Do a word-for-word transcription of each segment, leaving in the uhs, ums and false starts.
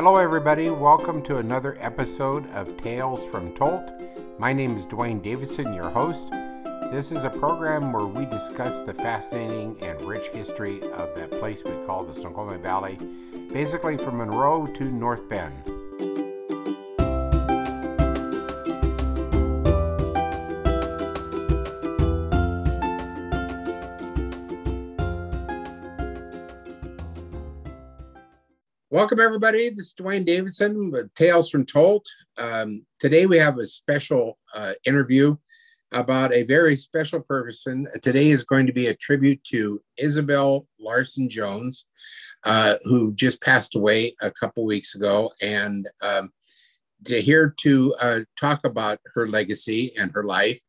Hello everybody, welcome to another episode of Tales from Tolt. My name is Dwayne Davidson, your host. This is a program where we discuss the fascinating and rich history of that place we call the Sonoma Valley, basically from Monroe to North Bend. Welcome, everybody. This is Dwayne Davidson with Tales from Tolt. Um, today, we have a special uh, interview about a very special person. Today is going to be a tribute to Isabel Larson Jones, uh, who just passed away a couple weeks ago. And um, to here to uh, talk about her legacy and her life,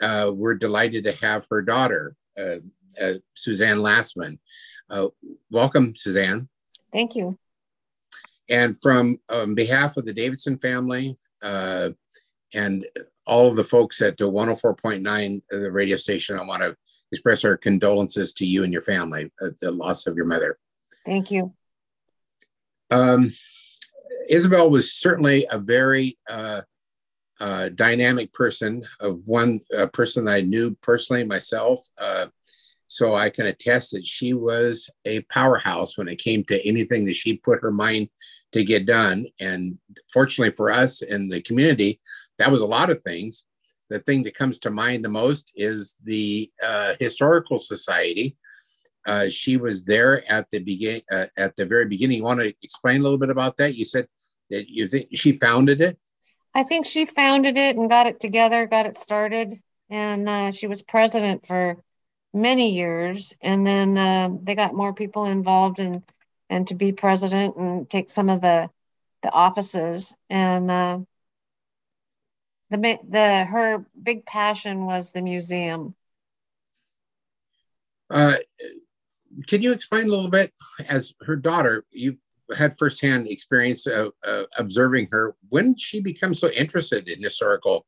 uh, we're delighted to have her daughter, uh, uh, Suzanne Lassman. Uh, welcome, Suzanne. Thank you. And from on behalf of the Davidson family uh, and all of the folks at the one oh four point nine, the radio station, I want to express our condolences to you and your family at the loss of your mother. Thank you. Um, Isabel was certainly a very uh, uh, dynamic person, uh, one uh, person that I knew personally myself. Uh, so I can attest that she was a powerhouse when it came to anything that she put her mind to get done. And fortunately for us in the community, that was a lot of things. The thing that comes to mind the most is the uh, Historical Society. Uh, she was there at the begin- uh, at the very beginning. You want to explain a little bit about that? You said that you think she founded it? I think she founded it and got it together, got it started. And uh, she was president for many years. And then uh, they got more people involved in and to be president and take some of the, the offices. And uh, the, the, her big passion was the museum. Uh, can you explain a little bit, as her daughter, you had firsthand experience of uh, observing her. When did she become so interested in historical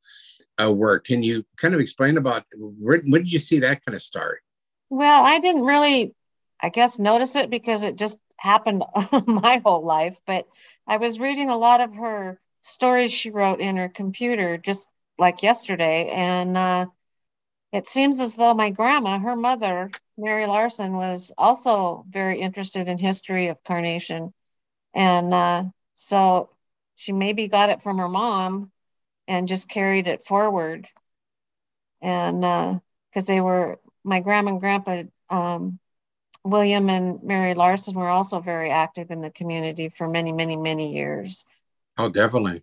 uh, work? Can you kind of explain about, where, when did you see that kind of start? Well, I didn't really, I guess, notice it because it just happened my whole life, but I was reading a lot of her stories she wrote in her computer just like yesterday. And uh, it seems as though my grandma, her mother, Mary Larson, was also very interested in history of Carnation. And uh, so she maybe got it from her mom and just carried it forward. And because uh, they were, my grandma and grandpa, um, William and Mary Larson, were also very active in the community for many, many, many years. Oh, definitely.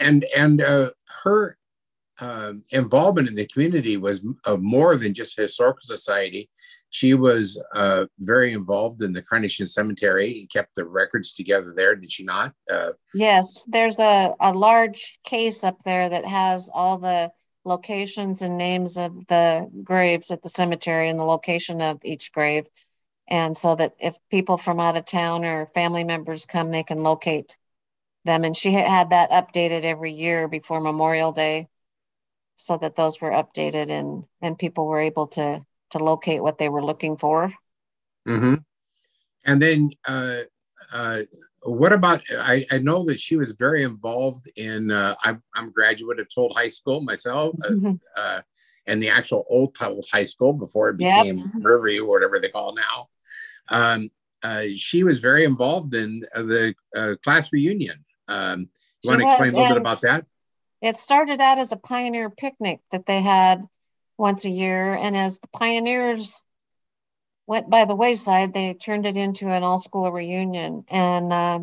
And and uh, her uh, involvement in the community was uh, more than just a historical society. She was uh, very involved in the Carnation Cemetery and kept the records together there, did she not? Uh, yes, there's a, a large case up there that has all the locations and names of the graves at the cemetery and the location of each grave. And so that if people from out of town or family members come, they can locate them. And she had that updated every year before Memorial Day so that those were updated and, and people were able to, to locate what they were looking for. Mm-hmm. And then uh, uh, what about, I, I know that she was very involved in, uh, I'm, I'm a graduate of Tolt High School myself, mm-hmm. uh, uh, and the actual old Tolt High School before it became yep. Murray or whatever they call it now. Um, uh, she was very involved in uh, the uh, class reunion. Um, you want to explain a little bit about that? It started out as a pioneer picnic that they had once a year. And as the pioneers went by the wayside, they turned it into an all-school reunion. And uh,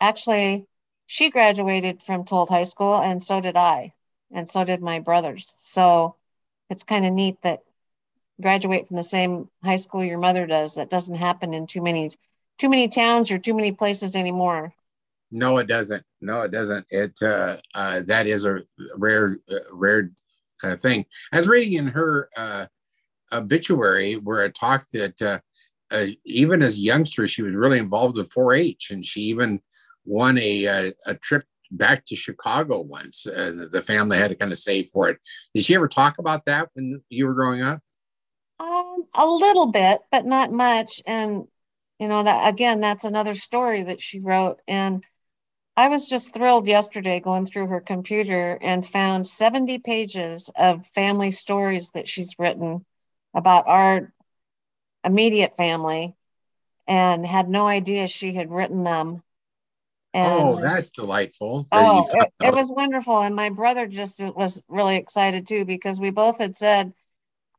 actually, she graduated from Tolt High School, and so did I, and so did my brothers. So it's kind of neat that graduate from the same high school your mother does. That doesn't happen in too many too many towns or too many places anymore. No, it doesn't. No, it doesn't. It uh, uh, that is a rare, uh, rare uh, thing. I was reading in her uh, obituary where it talked that uh, uh, even as a youngster, she was really involved with four H, and she even won a a, a trip back to Chicago once. Uh, the family had to kind of save for it. Did she ever talk about that when you were growing up? Um, a little bit, but not much. And You know, that again, that's another story that she wrote. And I was just thrilled yesterday going through her computer and found seventy pages of family stories that she's written about our immediate family, and had no idea she had written them. And, oh, that's delightful. That oh, it, it was wonderful. And my brother just was really excited too, because we both had said,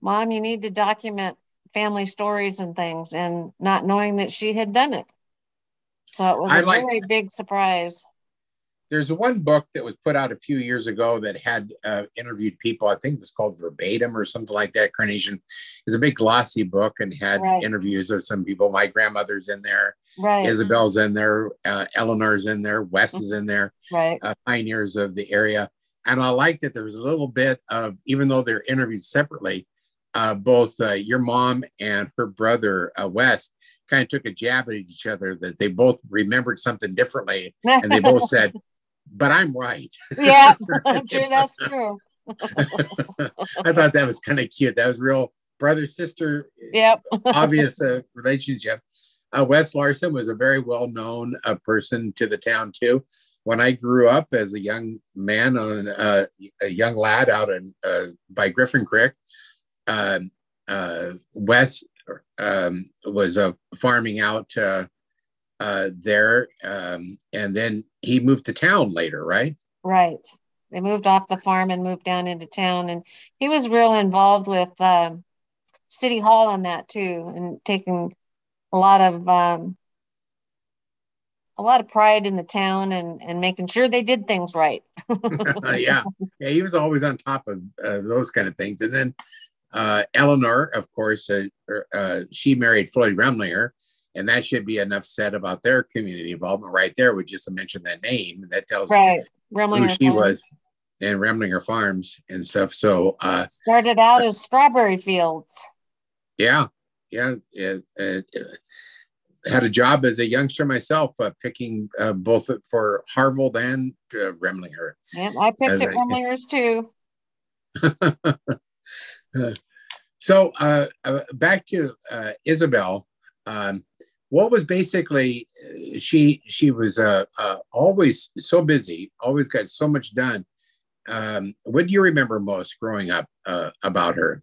Mom, you need to document family stories and things, and not knowing that she had done it. So it was I a like, really big surprise. There's one book that was put out a few years ago that had uh, interviewed people. I think it was called Verbatim or something like that. Carnation is a big glossy book and had right. interviews of some people. My grandmother's in there. Right. Isabel's in there. Uh, Eleanor's in there. Wes is in there. Right. Uh, pioneers of the area. And I like that there was a little bit of, even though they're interviewed separately, uh, both uh, your mom and her brother, uh, Wes, kind of took a jab at each other that they both remembered something differently. And they both said, but I'm right. Yeah, I'm sure that's true. I thought that was kind of cute. That was real brother-sister, yep. obvious uh, relationship. Uh, Wes Larson was a very well-known uh, person to the town, too. When I grew up as a young man, on uh, a young lad out in, uh, by Griffin Creek, uh, uh, Wes um, was uh, farming out uh, uh, there, um, and then he moved to town later, right? Right. They moved off the farm and moved down into town, and he was real involved with uh, City Hall on that, too, and taking a lot of... Um, a lot of pride in the town and, and making sure they did things right. yeah. yeah. He was always on top of uh, those kind of things. And then uh, Eleanor, of course, uh, uh, she married Floyd Remlinger, and that should be enough said about their community involvement right there. We just mentioned that name. That tells right. Remlinger who she Farms. Was and Remlinger Farms and stuff. So uh, started out uh, as strawberry fields. Yeah. Yeah. Yeah. Uh, uh, had a job as a youngster myself, uh, picking uh, both for Harvold and uh, Remlinger. Yeah, I picked at Remlinger's too. uh, so uh, uh, back to uh, Isabel. Um, what was basically, uh, she she was uh, uh, always so busy, always got so much done. Um, what do you remember most growing up uh, about her?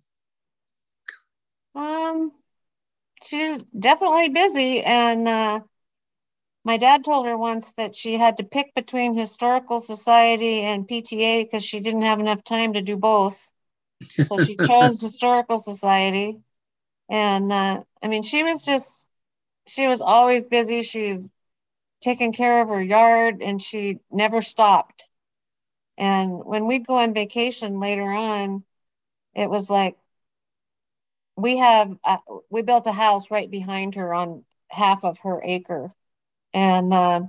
Um. She was definitely busy, and uh, my dad told her once that she had to pick between Historical Society and P T A because she didn't have enough time to do both. So she chose Historical Society, and uh, I mean, she was just, she was always busy. She's taking care of her yard, and she never stopped. And when we'd go on vacation later on, it was like, We have, uh, we built a house right behind her on half of her acre. And uh,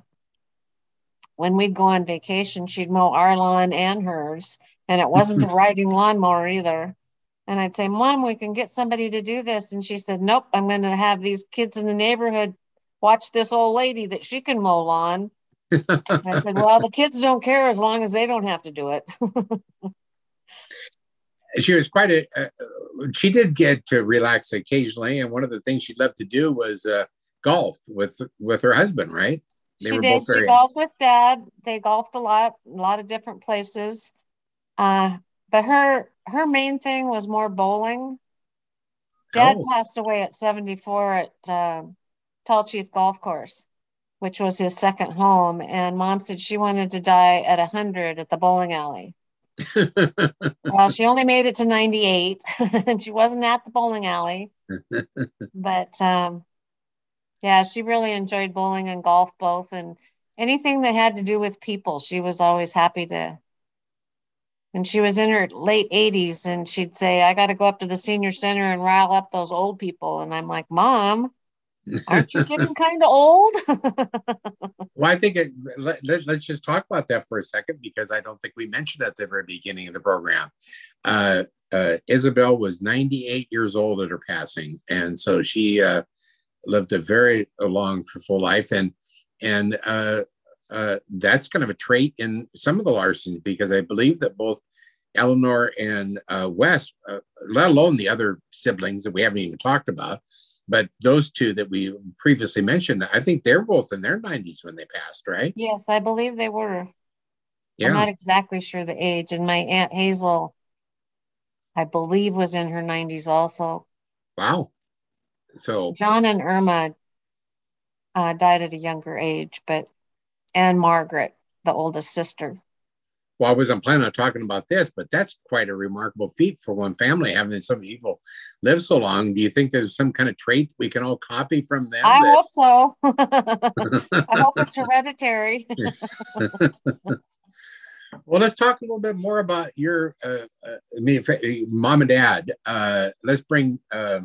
when we'd go on vacation, she'd mow our lawn and hers. And it wasn't a riding lawnmower either. And I'd say, Mom, we can get somebody to do this. And she said, nope, I'm going to have these kids in the neighborhood watch this old lady that she can mow lawn. I said, well, the kids don't care as long as they don't have to do it. She was quite a, uh, she did get to relax occasionally. And one of the things she loved to do was uh, golf with, with her husband, right? They she were did. Both very... She golfed with Dad. They golfed a lot, a lot of different places. Uh, but her, her main thing was more bowling. Dad oh. passed away at seventy-four at uh, Tall Chief Golf Course, which was his second home. And Mom said she wanted to die at one hundred at the bowling alley. Well, she only made it to ninety-eight and she wasn't at the bowling alley, but um yeah, she really enjoyed bowling and golf both, and anything that had to do with people she was always happy to. And she was in her late eighties and she'd say, I got to go up to the senior center and rile up those old people. And I'm like, Mom, aren't you getting kind of old? Well, I think it, let, let, let's just talk about that for a second, because I don't think we mentioned at the very beginning of the program. Uh, uh, Isabel was ninety-eight years old at her passing. And so she uh, lived a very long, full life. And and uh, uh, that's kind of a trait in some of the Larsons, because I believe that both Eleanor and uh, Wes, uh, let alone the other siblings that we haven't even talked about, But those two that we previously mentioned, I think they're both in their nineties when they passed, right? Yes, I believe they were. Yeah. I'm not exactly sure the age. And my Aunt Hazel, I believe, was in her nineties also. Wow. So John and Irma uh, died at a younger age, but and Margaret, the oldest sister. Well, I wasn't planning on talking about this, but that's quite a remarkable feat for one family, having some people live so long. Do you think there's some kind of trait we can all copy from them? I that... hope so. I hope it's hereditary. Well, let's talk a little bit more about your, uh, uh, I mean, mom and dad. Uh, let's bring uh,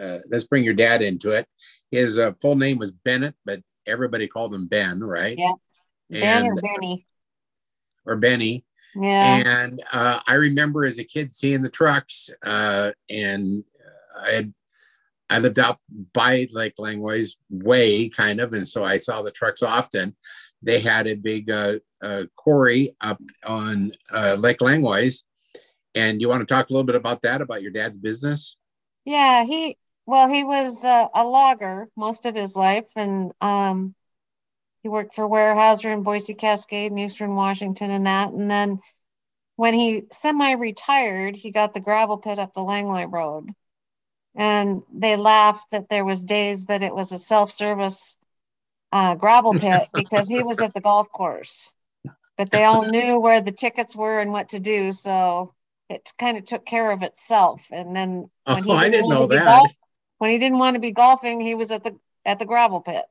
uh, let's bring your dad into it. His uh, full name was Bennett, but everybody called him Ben, right? Yeah, Ben and, or Benny. Or Benny. Yeah. And uh, I remember as a kid seeing the trucks, uh, and I had, I lived out by Lake Langway's way, kind of, and so I saw the trucks often. They had a big uh, uh, quarry up on uh, Lake Langway's, and you want to talk a little bit about that, about your dad's business? Yeah, he well, he was uh, a logger most of his life, and um, he worked for Weyerhaeuser in Boise Cascade and Eastern Washington and that. And then when he semi-retired, he got the gravel pit up the Langway Road. And they laughed that there was days that it was a self-service uh, gravel pit because he was at the golf course. But they all knew where the tickets were and what to do. So it kind of took care of itself. And then when, oh, he, didn't I didn't know that. Golf, when he didn't want to be golfing, he was at the at the gravel pit.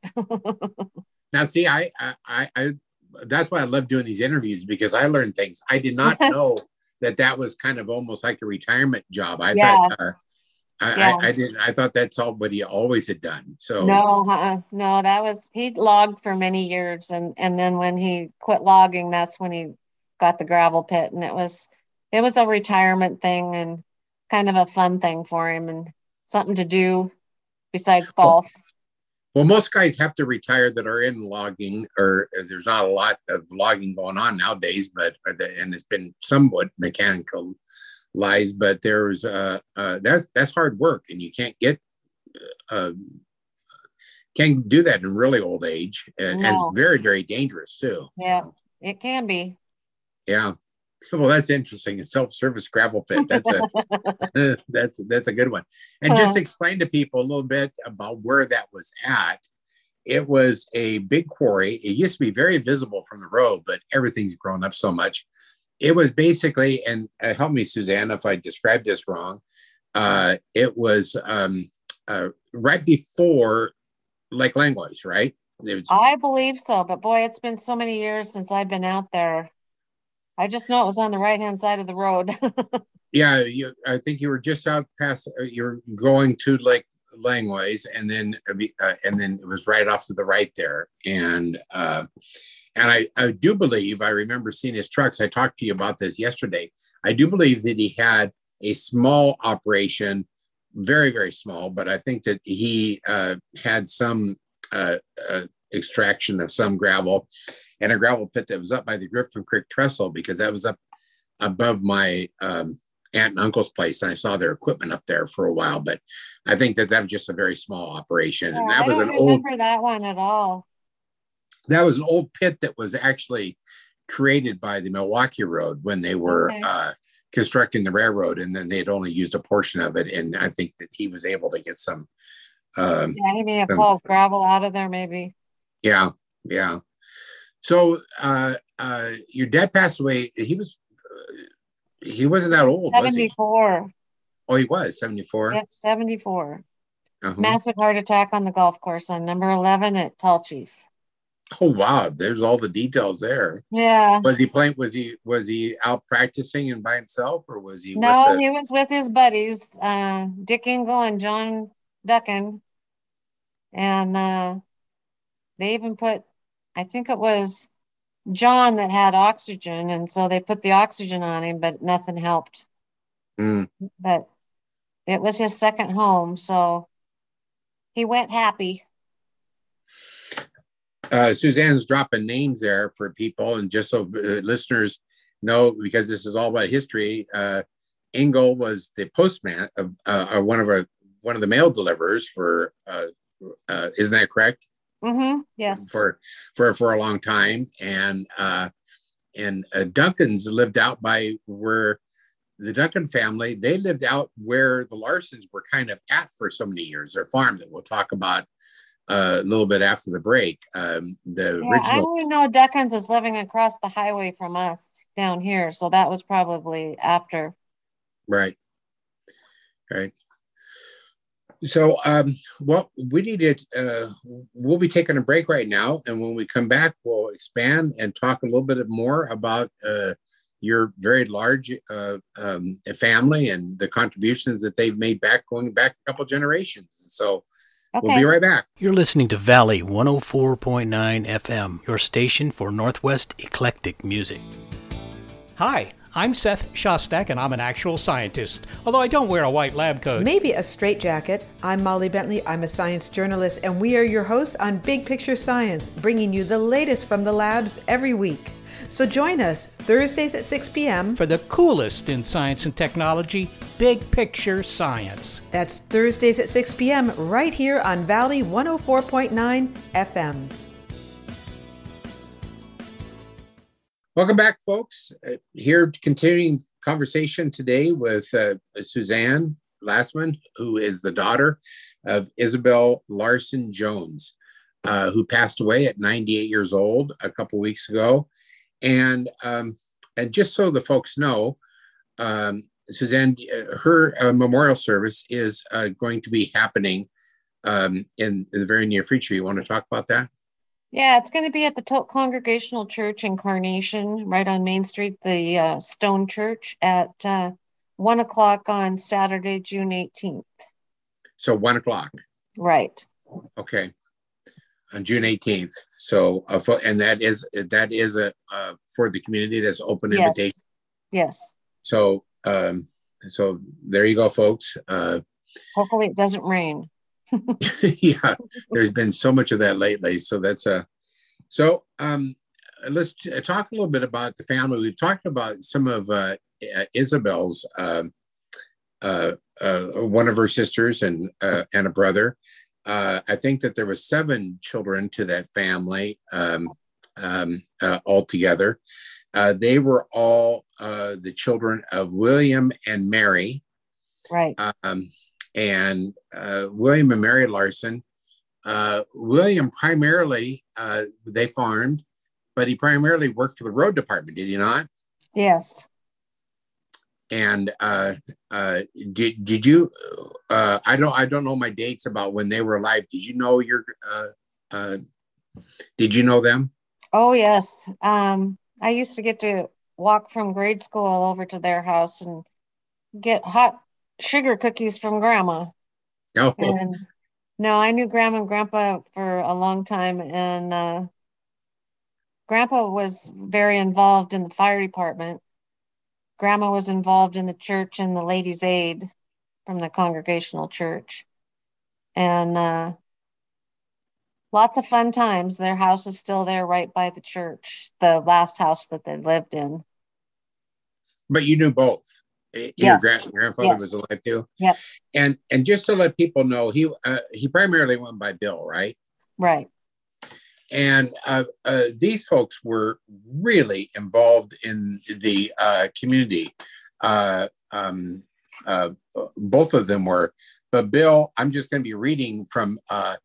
Now, see, I, I, I, I, that's why I love doing these interviews, because I learned things. I did not know that that was kind of almost like a retirement job. I yeah. thought, uh, I, yeah. I, I didn't, I thought that's all what he always had done. So no, uh-uh. no, that was, he logged for many years. And, and then when he quit logging, that's when he got the gravel pit, and it was, it was a retirement thing and kind of a fun thing for him and something to do besides golf. Oh. Well, most guys have to retire that are in logging, or, or there's not a lot of logging going on nowadays, but, the, and it's been somewhat mechanicalized, but there's, uh, uh, that's, that's hard work, and you can't get, uh, can't do that in really old age, and, no. and it's very, very dangerous too. Yeah, so. It can be. Yeah. Well, that's interesting. A self-service gravel pit. That's a that's that's a good one. And just to explain to people a little bit about where that was at. It was a big quarry. It used to be very visible from the road, but everything's grown up so much. It was basically, and uh, help me, Suzanne, if I described this wrong. Uh, it was um, uh, right before Lake Langway's, right? It was, I believe so, but boy, it's been so many years since I've been out there. I just know it was on the right-hand side of the road. yeah, you, I think you were just out past, you're going to Lake Langway's, and then uh, and then it was right off to the right there. And uh, and I, I do believe, I remember seeing his trucks. I talked to you about this yesterday. I do believe that he had a small operation, very, very small, but I think that he uh, had some uh, uh, extraction of some gravel, and a gravel pit that was up by the Griffin Creek trestle, because that was up above my um, aunt and uncle's place. And I saw their equipment up there for a while, but I think that that was just a very small operation. Yeah, and that I was don't an remember old, that one at all. That was an old pit that was actually created by the Milwaukee Road when they were okay. uh, constructing the railroad. And then they'd only used a portion of it. And I think that he was able to get some. Um, yeah, he may have some, pulled gravel out of there maybe. Yeah. Yeah. So uh, uh, your dad passed away. He was uh, he wasn't that old. seventy-four. Was he? Oh, he was seventy-four. Yep, seventy-four. Uh-huh. Massive heart attack on the golf course on number eleven at Tall Chief. Oh wow! There's all the details there. Yeah. Was he playing? Was he was he out practicing and by himself, or was he? No, with the... he was with his buddies, uh, Dick Engel and John Duckin, and uh, they even put. I think it was John that had oxygen, and so they put the oxygen on him, but nothing helped. Mm. But it was his second home, so he went happy. Uh, Suzanne's dropping names there for people, and just so listeners know, because this is all about history, uh, Engel was the postman of uh, one of our one of the mail deliverers for, uh, uh, isn't that correct? Mm-hmm. Yes. For, for, for a long time. And, uh, and uh, Duncan's lived out by where the Duncan family, they lived out where the Larsons were kind of at for so many years, their farm that we'll talk about uh, a little bit after the break. Um, the yeah, original. I only know Duncan's is living across the highway from us down here. So that was probably after. Right. Right. So, um, well, we need to, uh, we'll be taking a break right now. And when we come back, we'll expand and talk a little bit more about uh, your very large uh, um, family and the contributions that they've made back, going back a couple generations. So okay. We'll be right back. You're listening to Valley one oh four point nine F M, your station for Northwest eclectic music. Hi. I'm Seth Shostak, and I'm an actual scientist, although I don't wear a white lab coat. Maybe a straight jacket. I'm Molly Bentley. I'm a science journalist, and we are your hosts on Big Picture Science, bringing you the latest from the labs every week. So join us Thursdays at six p.m. for the coolest in science and technology, Big Picture Science. That's Thursdays at six p.m. right here on Valley one oh four point nine F M. Welcome back, folks. Uh, here, continuing conversation today with uh, Suzanne Lassman, who is the daughter of Isabel Larson Jones, uh, who passed away at ninety-eight years old a couple weeks ago. And um, and just so the folks know, um, Suzanne, uh, her uh, memorial service is uh, going to be happening um, in the very near future. You want to talk about that? Yeah, it's going to be at the Tolt Congregational Church in Carnation, right on Main Street, the uh, Stone Church, at uh, one o'clock on Saturday, June eighteenth. So one o'clock. Right. Okay. On June eighteenth. So, uh, for, and that is that is a uh, for the community, that's open yes. invitation. Yes. So, um, so there you go, folks. Uh, Hopefully it doesn't rain. Yeah, there's been so much of that lately. So that's a, so um, let's t- talk a little bit about the family. We've talked about some of uh, Isabel's, uh, uh, uh, one of her sisters and, uh, and a brother. Uh, I think that there was seven children to that family um, um, uh, altogether. Uh, they were all uh, the children of William and Mary. Right. Um, And uh, William and Mary Larson, uh, William primarily, uh, they farmed, but he primarily worked for the road department, did he not? Yes. And uh, uh, did did you, uh, I don't I don't know my dates about when they were alive. Did you know your, uh, uh, did you know them? Oh, yes. Um, I used to get to walk from grade school over to their house and get hot sugar cookies from grandma. Oh. And, no, I knew grandma and grandpa for a long time. And uh, grandpa was very involved in the fire department. Grandma was involved in the church and the ladies' aid from the Congregational Church. And uh, lots of fun times. Their house is still there right by the church, the last house that they lived in. But you knew both. Your yes. grand- grandfather yes. was alive too. Yep. And and just to let people know, he uh, he primarily went by Bill, right? Right. And uh, uh, these folks were really involved in the uh, community. Uh, um, uh, both of them were. But Bill, I'm just going to be reading from uh,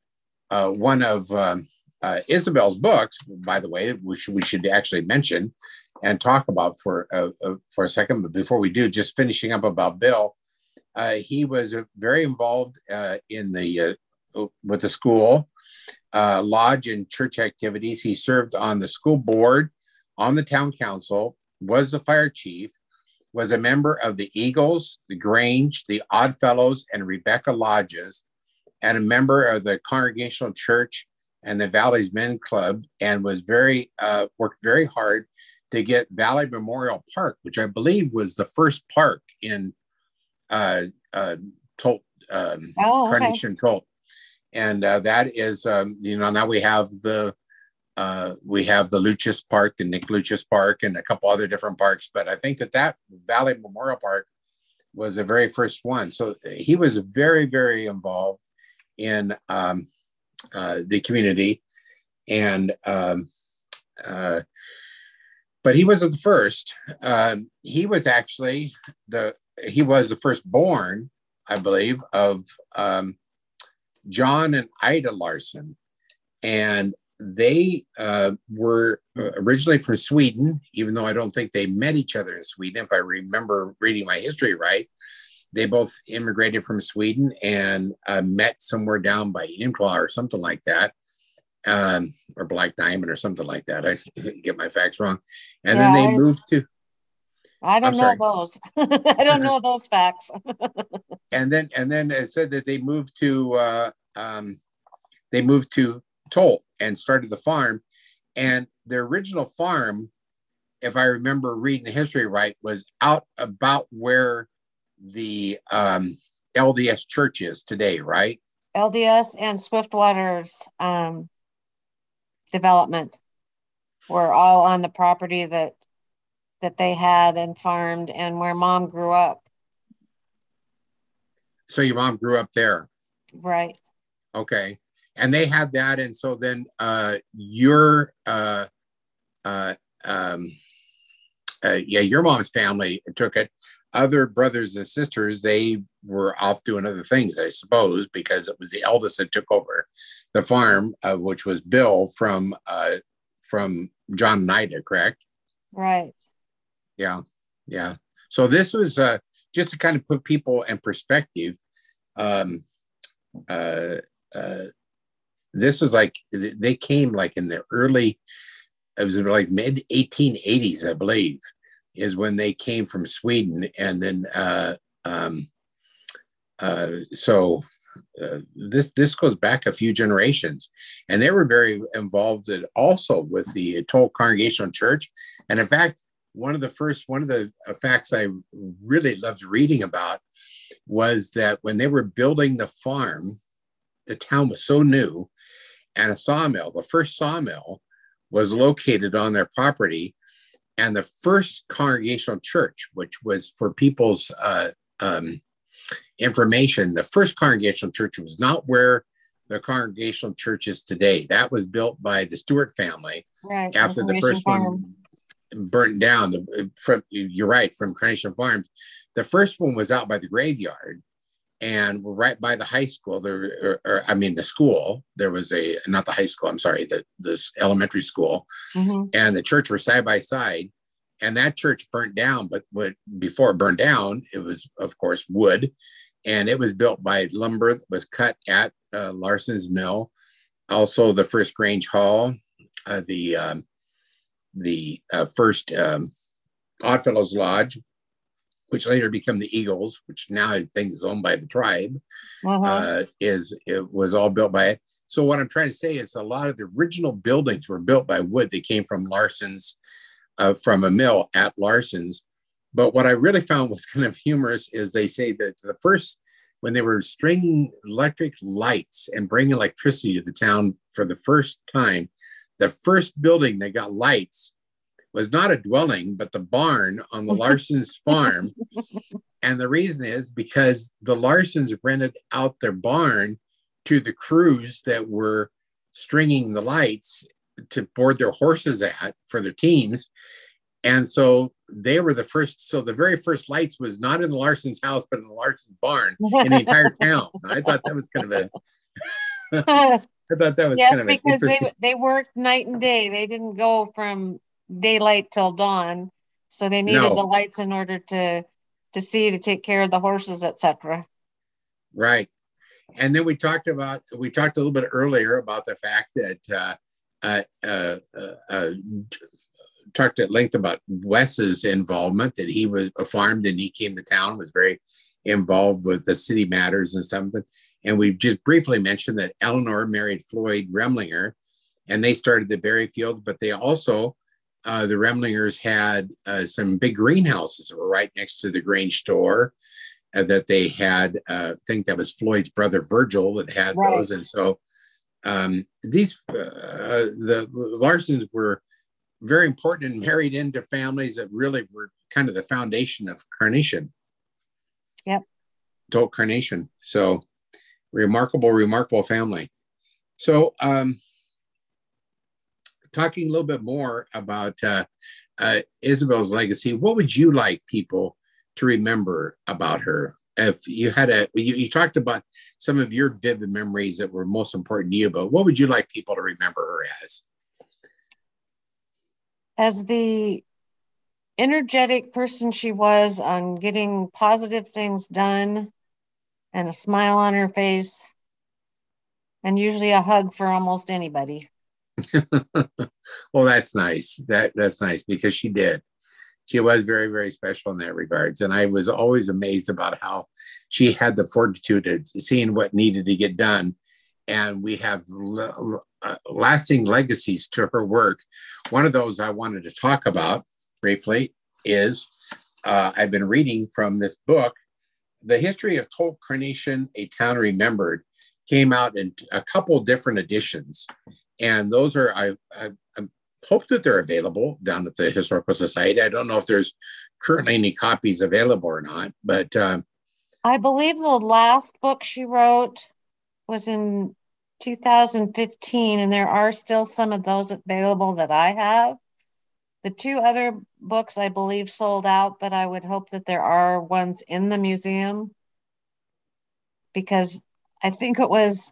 uh, one of um, uh, Isabel's books, by the way, which we should actually mention and talk about for uh, uh, for a second. But before we do, just finishing up about Bill, uh, he was uh, very involved uh, in the uh, with the school, uh, lodge and church activities. He served on the school board, on the town council, was the fire chief, was a member of the Eagles, the Grange, the Odd Fellows, and Rebecca Lodges, and a member of the Congregational Church and the Valley's Men Club, and was very uh, worked very hard to get Valley Memorial Park, which I believe was the first park in uh, uh, Tolt, um, oh, okay. Carnation Tolt, and uh, that is, um, you know, now we have the uh, we have the Luchas Park, the Nick Luchas Park, and a couple other different parks. But I think that that Valley Memorial Park was the very first one. So he was very, very involved in um, uh, the community. And, um, uh, but he wasn't the first. Um, he was actually the, he was the firstborn, I believe, of um, John and Ida Larson. And they uh, were originally from Sweden, even though I don't think they met each other in Sweden. If I remember reading my history right, they both immigrated from Sweden and uh, met somewhere down by Imkla or something like that, um, or Black Diamond or something like that. I get my facts wrong. And yeah, then they I, moved to... I don't I'm know sorry. those. I don't know those facts. And then and then it said that they moved to... Uh, um, they moved to Tolt and started the farm. And their original farm, if I remember reading the history right, was out about where the um, L D S church is today, right? L D S and Swiftwater's um, development were all on the property that that they had and farmed and where Mom grew up. So your mom grew up there? Right. Okay. And they had that, and so then uh, your uh, uh, um, uh, yeah, your mom's family took it. Other brothers and sisters, they were off doing other things, I suppose, because it was the eldest that took over the farm, uh, which was Bill from uh, from John and Ida, correct? Right. Yeah, yeah. So this was uh, just to kind of put people in perspective. Um, uh, uh, This was like, they came like in the early, it was like mid eighteen eighties, I believe, is when they came from Sweden. And then, uh, um, uh, so uh, this this goes back a few generations. And they were very involved in, also with the Tolt Congregational Church. And in fact, one of the first, one of the facts I really loved reading about was that when they were building the farm, the town was so new, and a sawmill, the first sawmill, was located on their property, and the first congregational church, which was for people's uh, um, information, the first congregational church was not where the congregational church is today. That was built by the Stewart family, right, after the first farm. one burnt down. The, from, you're right, from Carnation Farms. The first one was out by the graveyard. And we're right by the high school, there, or, or I mean the school, there was a, not the high school, I'm sorry, the this elementary school, mm-hmm. and the church were side by side, and that church burnt down, but what, before it burned down, it was, of course, wood, and it was built by lumber that was cut at uh, Larson's Mill, also the first Grange Hall, uh, the, um, the uh, first um, Oddfellows Lodge, which later became the Eagles, which now I think is owned by the tribe, uh-huh. uh, is it was all built by it. So what I'm trying to say is a lot of the original buildings were built by wood. They came from Larson's, uh, from a mill at Larson's. But what I really found was kind of humorous is they say that the first, when they were stringing electric lights and bringing electricity to the town for the first time, the first building that got lights was not a dwelling, but the barn on the Larson's farm. And the reason is because the Larsons rented out their barn to the crews that were stringing the lights to board their horses at for their teams. And so they were the first. So the very first lights was not in the Larson's house, but in the Larson's barn in the entire town. I thought that was kind of a, I thought that was yes, kind of because interesting... they, they worked night and day. They didn't go from daylight till dawn, so they needed no. the lights in order to to see, to take care of the horses, etc. Right. And then we talked about we talked a little bit earlier about the fact that uh uh uh, uh, uh talked at length about Wes's involvement, that he was a farm, then he came to town, was very involved with the city matters and something. And we just briefly mentioned that Eleanor married Floyd Remlinger, and they started the berry field, but they also Uh, the Remlingers had uh, some big greenhouses that were right next to the Grange store uh, that they had. Uh, I think that was Floyd's brother, Virgil, that had right. those. And so um, these, uh, the Larsons were very important and married into families that really were kind of the foundation of Carnation. Yep. Tolt Carnation. So remarkable, remarkable family. So um, talking a little bit more about uh, uh, Isabel's legacy, what would you like people to remember about her? If you had a, you, you talked about some of your vivid memories that were most important to you, but what would you like people to remember her as? As the energetic person she was on getting positive things done and a smile on her face and usually a hug for almost anybody. Well, that's nice. That that's nice because she did. She was very, very special in that regards. And I was always amazed about how she had the fortitude of seeing what needed to get done. And we have l- uh, lasting legacies to her work. One of those I wanted to talk about briefly is uh, I've been reading from this book, The History of Tolt Carnation, A Town Remembered, came out in a couple different editions. And those are, I, I, I hope that they're available down at the Historical Society. I don't know if there's currently any copies available or not, but. Um, I believe the last book she wrote was in two thousand fifteen, and there are still some of those available that I have. The two other books, I believe, sold out, but I would hope that there are ones in the museum because I think it was,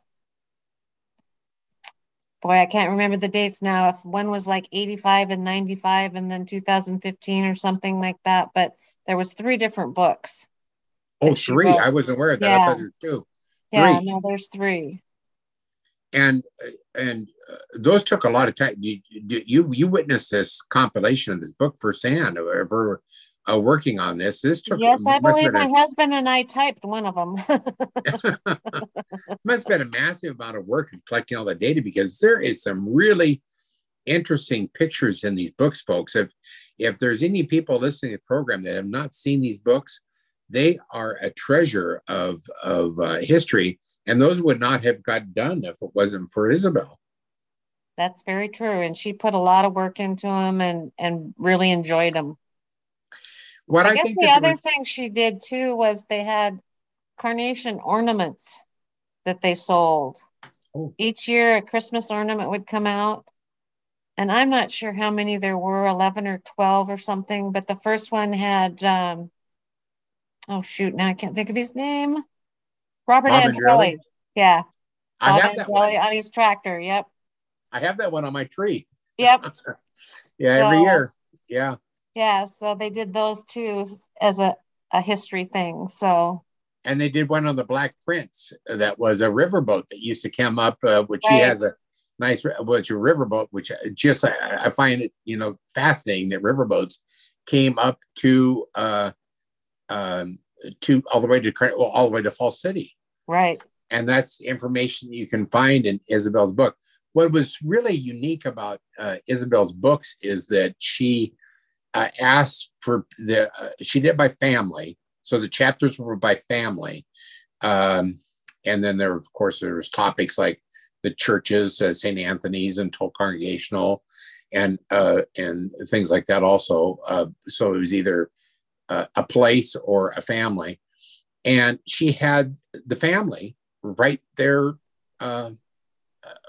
boy, I can't remember the dates now. If one was like eighty-five and ninety-five and then two thousand fifteen or something like that, but there was three different books. Oh, three. I wasn't aware of that. Yeah. I thought there was two. Three. Yeah, no, there's three. And and uh, those took a lot of time. You, you you witnessed this compilation of this book firsthand, of her uh, working on this. This took. Yes, I believe my a, husband and I typed one of them. Must have been a massive amount of work of collecting all the data because there is some really interesting pictures in these books, folks. If if there's any people listening to the program that have not seen these books, they are a treasure of of uh, history. And those would not have got done if it wasn't for Isabel. That's very true. And she put a lot of work into them and, and really enjoyed them. What I, I guess think the other was... thing she did too was they had carnation ornaments that they sold. Oh. Each year a Christmas ornament would come out. And I'm not sure how many there were, eleven or twelve or something. But the first one had, um, oh shoot, now I can't think of his name. Robert Angelli, yeah. I Bob have that Angelli one. On his tractor, yep. I have that one on my tree. Yep. yeah, so, every year, yeah. Yeah, so they did those two as a, a history thing, so. And they did one on the Black Prince that was a riverboat that used to come up, uh, which right. He has a nice, which a riverboat, which just, I, I find it, you know, fascinating that riverboats came up to, uh, um, to all the way to, well, all the way to Falls City. Right. And that's information you can find in Isabel's book. What was really unique about uh, Isabel's books is that she uh, asked for the, uh, she did it by family. So the chapters were by family. Um, and then there, of course, there was topics like the churches, uh, Saint Anthony's and Tolt Congregational and, uh, and things like that also. Uh, so it was either uh, a place or a family. And she had the family write their, uh,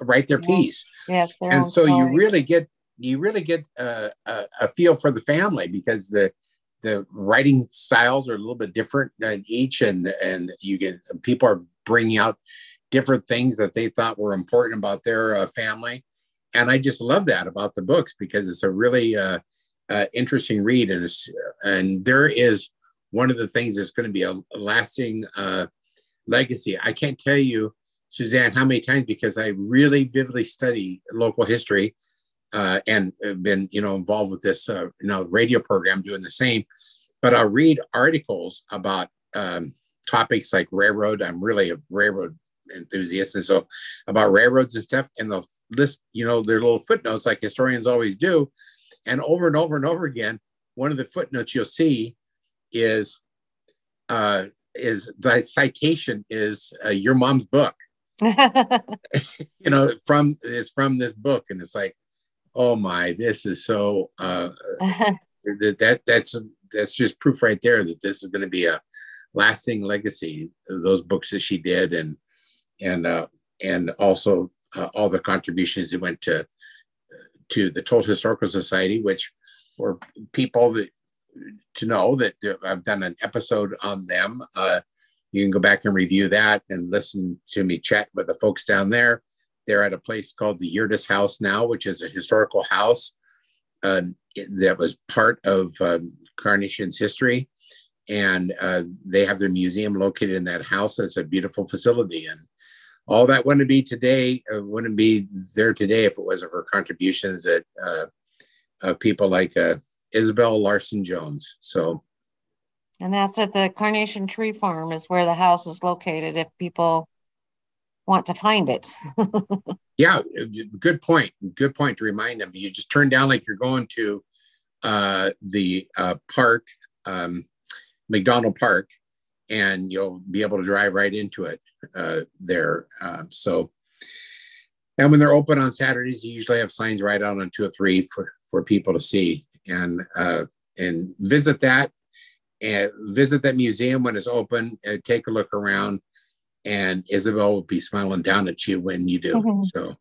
write their piece. Yes, and so story. you really get you really get a, a, a feel for the family because the the writing styles are a little bit different in each, and and you get people are bringing out different things that they thought were important about their uh, family. And I just love that about the books because it's a really uh, uh, interesting read, and it's, and there is. One of the things that's going to be a lasting uh, legacy. I can't tell you, Suzanne, how many times, because I really vividly study local history uh, and have been, you know, involved with this, uh, you know, radio program doing the same. But I'll read articles about um, topics like railroad. I'm really a railroad enthusiast, and so about railroads and stuff. And they'll list, you know, their little footnotes, like historians always do. And over and over and over again, one of the footnotes you'll see. Is uh is the citation is uh, your mom's book. You know, from it's from this book, and it's like, oh my, this is so uh that that's that's just proof right there that this is going to be a lasting legacy, those books that she did, and and uh, and also uh, all the contributions that went to to the Tolt Historical Society, which for people that to know that I've done an episode on them. Uh, you can go back and review that and listen to me chat with the folks down there. They're at a place called the Yurtis House now, which is a historical house uh, that was part of um, Carnation's history. And uh, they have their museum located in that house. It's a beautiful facility. And all that wouldn't be today, uh, wouldn't be there today if it wasn't for contributions that uh, of people like uh, Isabel Larson Jones. So, and that's at the Carnation Tree Farm is where the house is located if people want to find it. Yeah, good point. Good point to remind them. You just turn down like you're going to uh, the uh, park, um, McDonald Park, and you'll be able to drive right into it uh, there. Uh, so, and when they're open on Saturdays, you usually have signs right out on two or three for, for people to see. And uh, and visit that, and visit that museum when it's open. Uh, take a look around, and Isabel will be smiling down at you when you do. Mm-hmm. So,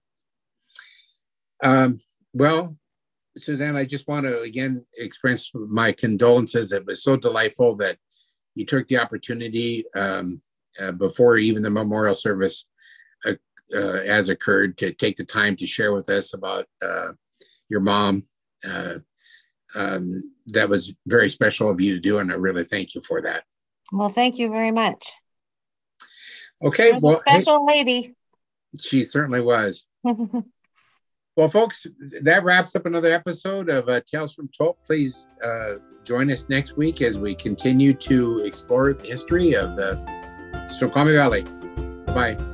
um, well, Suzanne, I just want to again express my condolences. It was so delightful that you took the opportunity um, uh, before even the memorial service uh, uh, has occurred to take the time to share with us about uh, your mom. Uh, Um, that was very special of you to do, and I really thank you for that. Well, thank you very much. Okay, well, a special hey, lady. She certainly was. Well, folks, that wraps up another episode of uh, Tales from Tolt. Please uh, join us next week as we continue to explore the history of the Snoqualmie Valley. Bye.